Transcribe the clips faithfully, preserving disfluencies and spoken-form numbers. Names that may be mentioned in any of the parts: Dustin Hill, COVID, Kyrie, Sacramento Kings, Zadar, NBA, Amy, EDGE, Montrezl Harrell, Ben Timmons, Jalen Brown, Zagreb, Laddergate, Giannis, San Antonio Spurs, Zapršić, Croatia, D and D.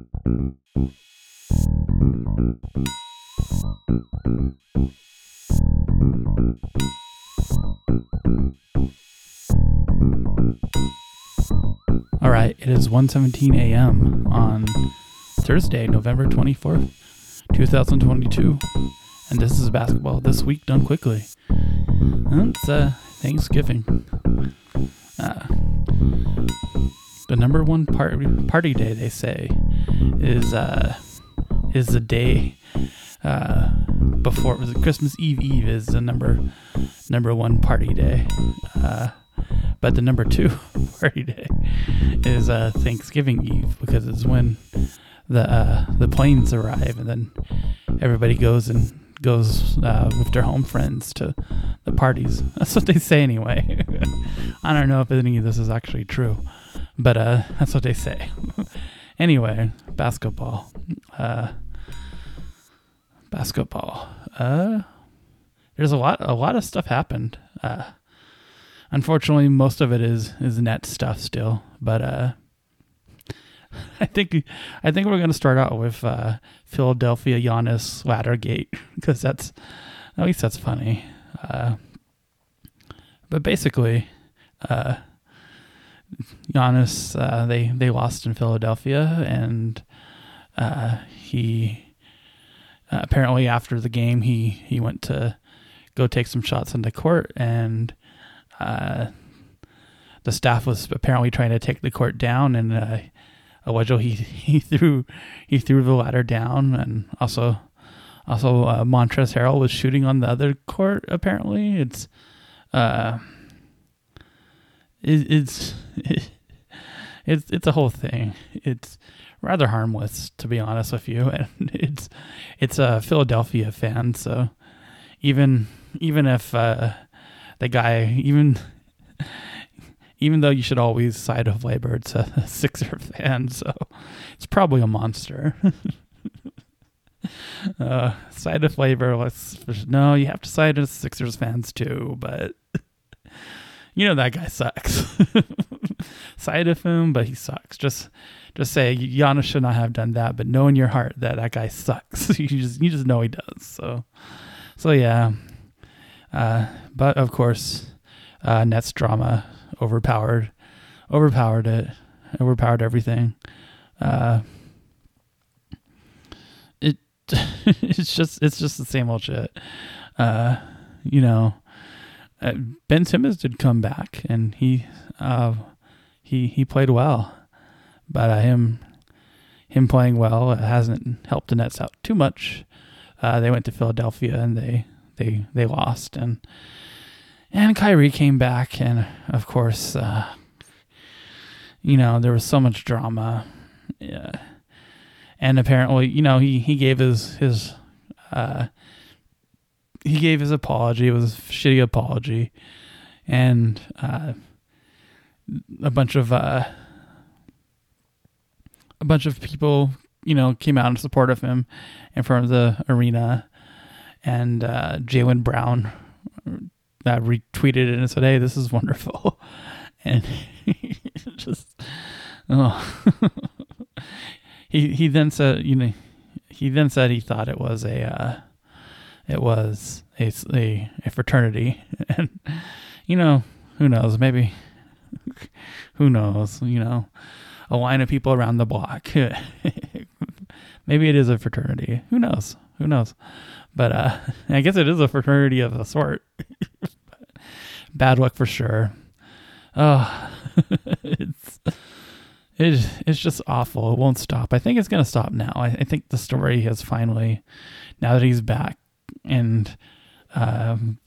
All right, it is one seventeen a.m. on Thursday, November twenty-fourth, two thousand twenty-two, and this is Basketball This Week Done Quickly. And it's uh, Thanksgiving. Uh, the number one party party day, they say, is uh is the day uh before was it Christmas Eve Eve is the number number one party day. Uh, But the number two party day is uh, Thanksgiving Eve, because it's when the uh, the planes arrive, and then everybody goes and goes uh, with their home friends to the parties. That's what they say anyway. I don't know if any of this is actually true, but uh, that's what they say. Anyway, basketball, uh, basketball. Uh, there's a lot, a lot of stuff happened. Uh, Unfortunately, most of it is, is net stuff still, but uh, I think I think we're going to start out with uh, Philadelphia Giannis Laddergate, because that's at least that's funny. Uh, but basically, uh, Giannis uh, they they lost in Philadelphia, and uh, he uh, apparently after the game he he went to go take some shots on the court, and Uh, the staff was apparently trying to take the court down, and uh, allegedly he he threw he threw the ladder down, and also also uh, Montrezl Harrell was shooting on the other court. Apparently, it's uh, it, it's it, it's it's a whole thing. It's rather harmless, to be honest with you, and it's it's a Philadelphia fan, so even even if. Uh, The guy, even even though you should always side of labor, it's a, a Sixer fan, so it's probably a monster. uh, side of labor, let's no, you have to side as Sixers fans too, but you know that guy sucks. Side of him, but he sucks. Just just say Giannis should not have done that, but know in your heart that that guy sucks. you just you just know he does. So so yeah. Uh, but of course, uh, Nets drama overpowered, overpowered it, overpowered everything. Uh, it, it's just, it's just the same old shit. Uh, you know, uh, Ben Timmons did come back, and he, uh, he, he played well, but uh, him, him playing well hasn't helped the Nets out too much. Uh, they went to Philadelphia, and they. They they lost, and and Kyrie came back, and of course, uh, you know, there was so much drama, yeah. And apparently, you know, he, he gave his his uh, he gave his apology. It was a shitty apology, and uh, a bunch of uh, a bunch of people, you know, came out in support of him in front of the arena. And uh, Jalen Brown uh, retweeted it and said, "Hey, this is wonderful." And just, oh, he he then said, you know, he then said he thought it was a, uh, it was a, a a fraternity, and you know, who knows, maybe, who knows, you know, a line of people around the block, maybe it is a fraternity, who knows, who knows. But uh, I guess it is a fraternity of a sort. Bad luck for sure. Oh, it's it's it's just awful. It won't stop. I think it's gonna stop now. I, I think the story has finally, now that he's back, and um,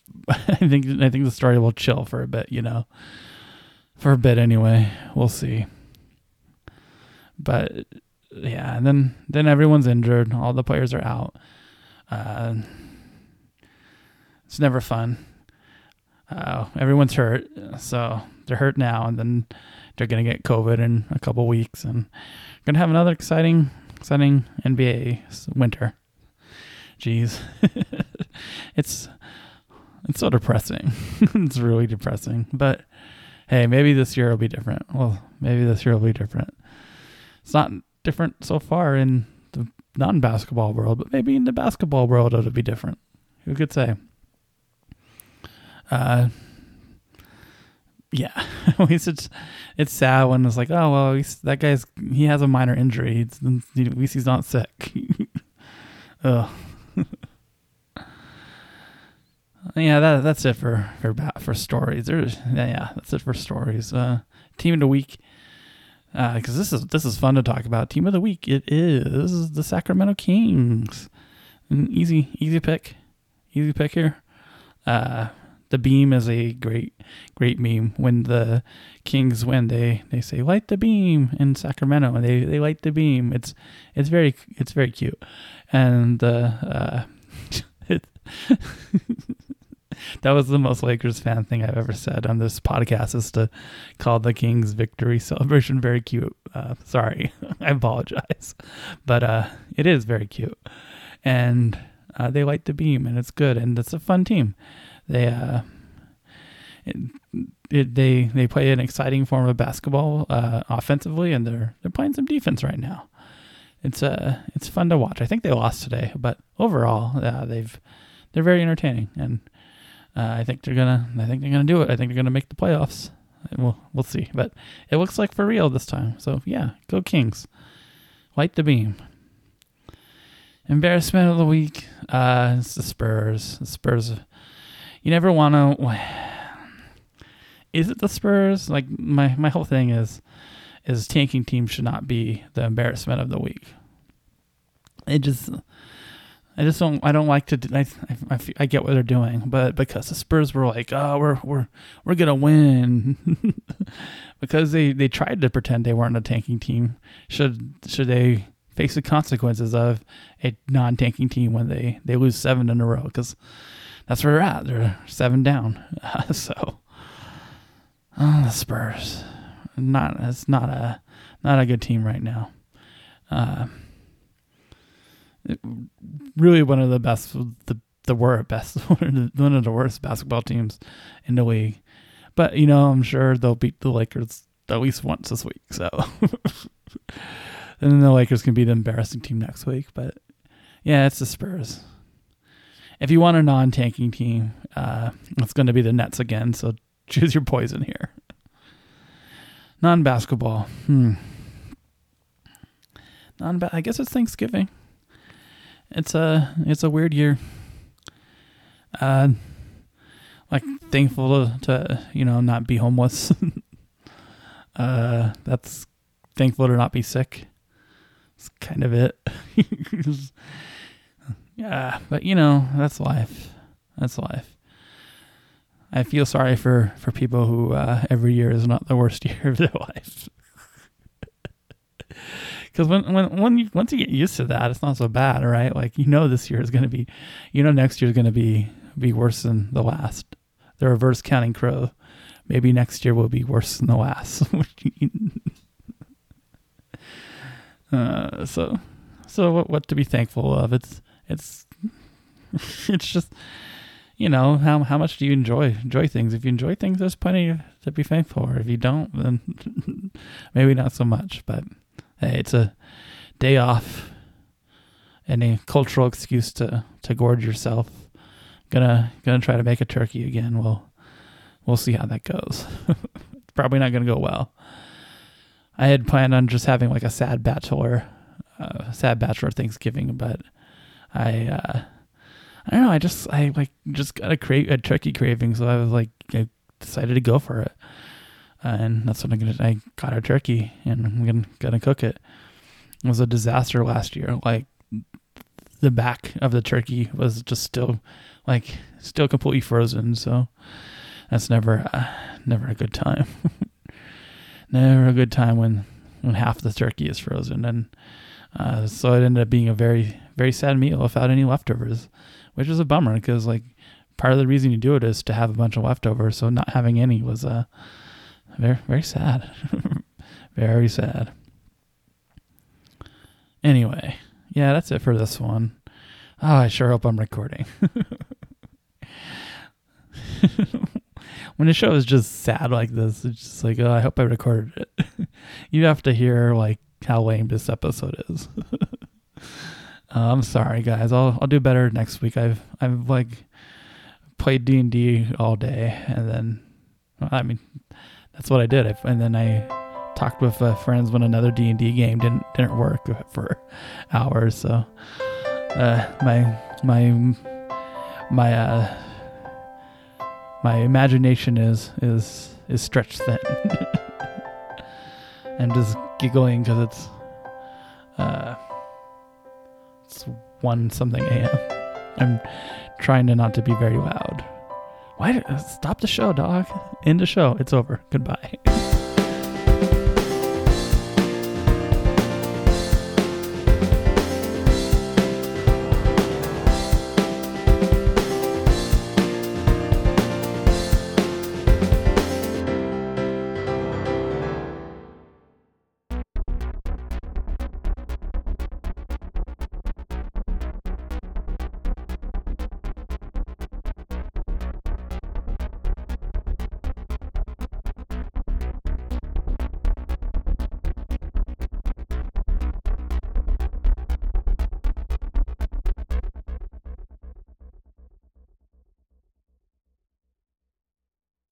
I think I think the story will chill for a bit. You know, for a bit anyway. We'll see. But yeah, and then then everyone's injured. All the players are out. Uh, it's never fun. Uh, everyone's hurt, so they're hurt now, and then they're gonna get COVID in a couple weeks, and we're gonna have another exciting, exciting N B A winter. Jeez, it's it's so depressing. It's really depressing. But hey, maybe this year will be different. Well, maybe this year will be different. It's not different so far in the non-basketball world, but maybe in the basketball world it'll be different. Who could say? Uh, yeah, we should, it's sad when it's like, oh, well, he's, that guy's, he has a minor injury. It's, at least he's not sick. Ugh. Yeah, that that's it for for for stories. There's, yeah, yeah, that's it for stories. Uh, team of the week, because uh, this is this is fun to talk about. Team of the week, it is the Sacramento Kings. An easy easy pick, easy pick here. Uh, the beam is a great great meme. When the Kings win, they they say light the beam in Sacramento, and they, they light the beam. It's it's very it's very cute, and uh, uh it. That was the most Lakers fan thing I've ever said on this podcast, is to call the Kings victory celebration very cute. Uh, sorry, I apologize. But uh, it is very cute. And uh, they light the beam, and it's good, and it's a fun team. They uh, it, it, they they play an exciting form of basketball uh, offensively, and they're they're playing some defense right now. It's uh, it's fun to watch. I think they lost today, but overall, uh, they've they're very entertaining, and Uh, I think they're gonna. I think they're gonna do it. I think they're gonna make the playoffs. We'll we'll see. But it looks like for real this time. So yeah, go Kings. Light the beam. Embarrassment of the week. Uh, it's the Spurs. The Spurs. You never wanna. Is it the Spurs? Like my, my whole thing is, is tanking teams should not be the embarrassment of the week. It just. I just don't. I don't like to. I, I, I get what they're doing, but because the Spurs were like, oh, we're we're we're gonna win, because they, they tried to pretend they weren't a tanking team. Should should they face the consequences of a non-tanking team when they, they lose seven in a row? Because that's where they're at. They're seven down. Uh, so oh, the Spurs, not it's not a not a good team right now. Uh, It, really one of the best, the the worst best, one of the, one of the worst basketball teams in the league. But you know, I'm sure they'll beat the Lakers at least once this week. So, and then the Lakers can be the embarrassing team next week. But yeah, it's the Spurs. If you want a non-tanking team, uh, it's going to be the Nets again. So choose your poison here. Non-basketball. Hmm. Non. I guess it's Thanksgiving. It's a it's a weird year. Uh, like thankful to, to you know not be homeless. uh, that's thankful to not be sick. It's kind of it. Yeah, but you know that's life. That's life. I feel sorry for, for people who uh, every year is not the worst year of their life. Because when, when, when you, once you get used to that, it's not so bad, right? Like, you know this year is going to be, you know next year is going to be be worse than the last. The reverse Counting Crow. Maybe next year will be worse than the last. uh, so so what what to be thankful of? It's it's it's just, you know, how how much do you enjoy enjoy things? If you enjoy things, there's plenty to be thankful for. If you don't, then maybe not so much, but... It's a day off and a cultural excuse to, to gorge yourself. Gonna gonna try to make a turkey again. We'll we'll see how that goes. It's probably not gonna go well. I had planned on just having like a sad bachelor, uh, sad bachelor Thanksgiving, but I uh, I don't know. I just I like just got a crave a turkey craving, so I was like I decided to go for it. Uh, and that's what I'm gonna. I got a turkey, and I'm gonna gonna cook it. It was a disaster last year. Like the back of the turkey was just still, like, still completely frozen. So that's never, uh, never a good time. Never a good time when, when half the turkey is frozen, and uh, so it ended up being a very, very sad meal without any leftovers, which is a bummer because like part of the reason you do it is to have a bunch of leftovers. So not having any was a uh, Very, very sad. Very sad. Anyway, yeah, that's it for this one. Oh, I sure hope I'm recording. When the show is just sad like this, it's just like, oh, I hope I recorded it. You have to hear like how lame this episode is. uh, I'm sorry, guys. I'll I'll do better next week. I've I've like played D and D all day, and then well, I mean that's what I did. I, and then I talked with uh, friends when another D and D game didn't didn't work for hours. So uh, my my my uh, my imagination is is is stretched thin. I'm just giggling because it's uh, it's one something a m. I'm trying to not to be very loud. Why? Did, stop the show, dog. End the show. It's over. Goodbye.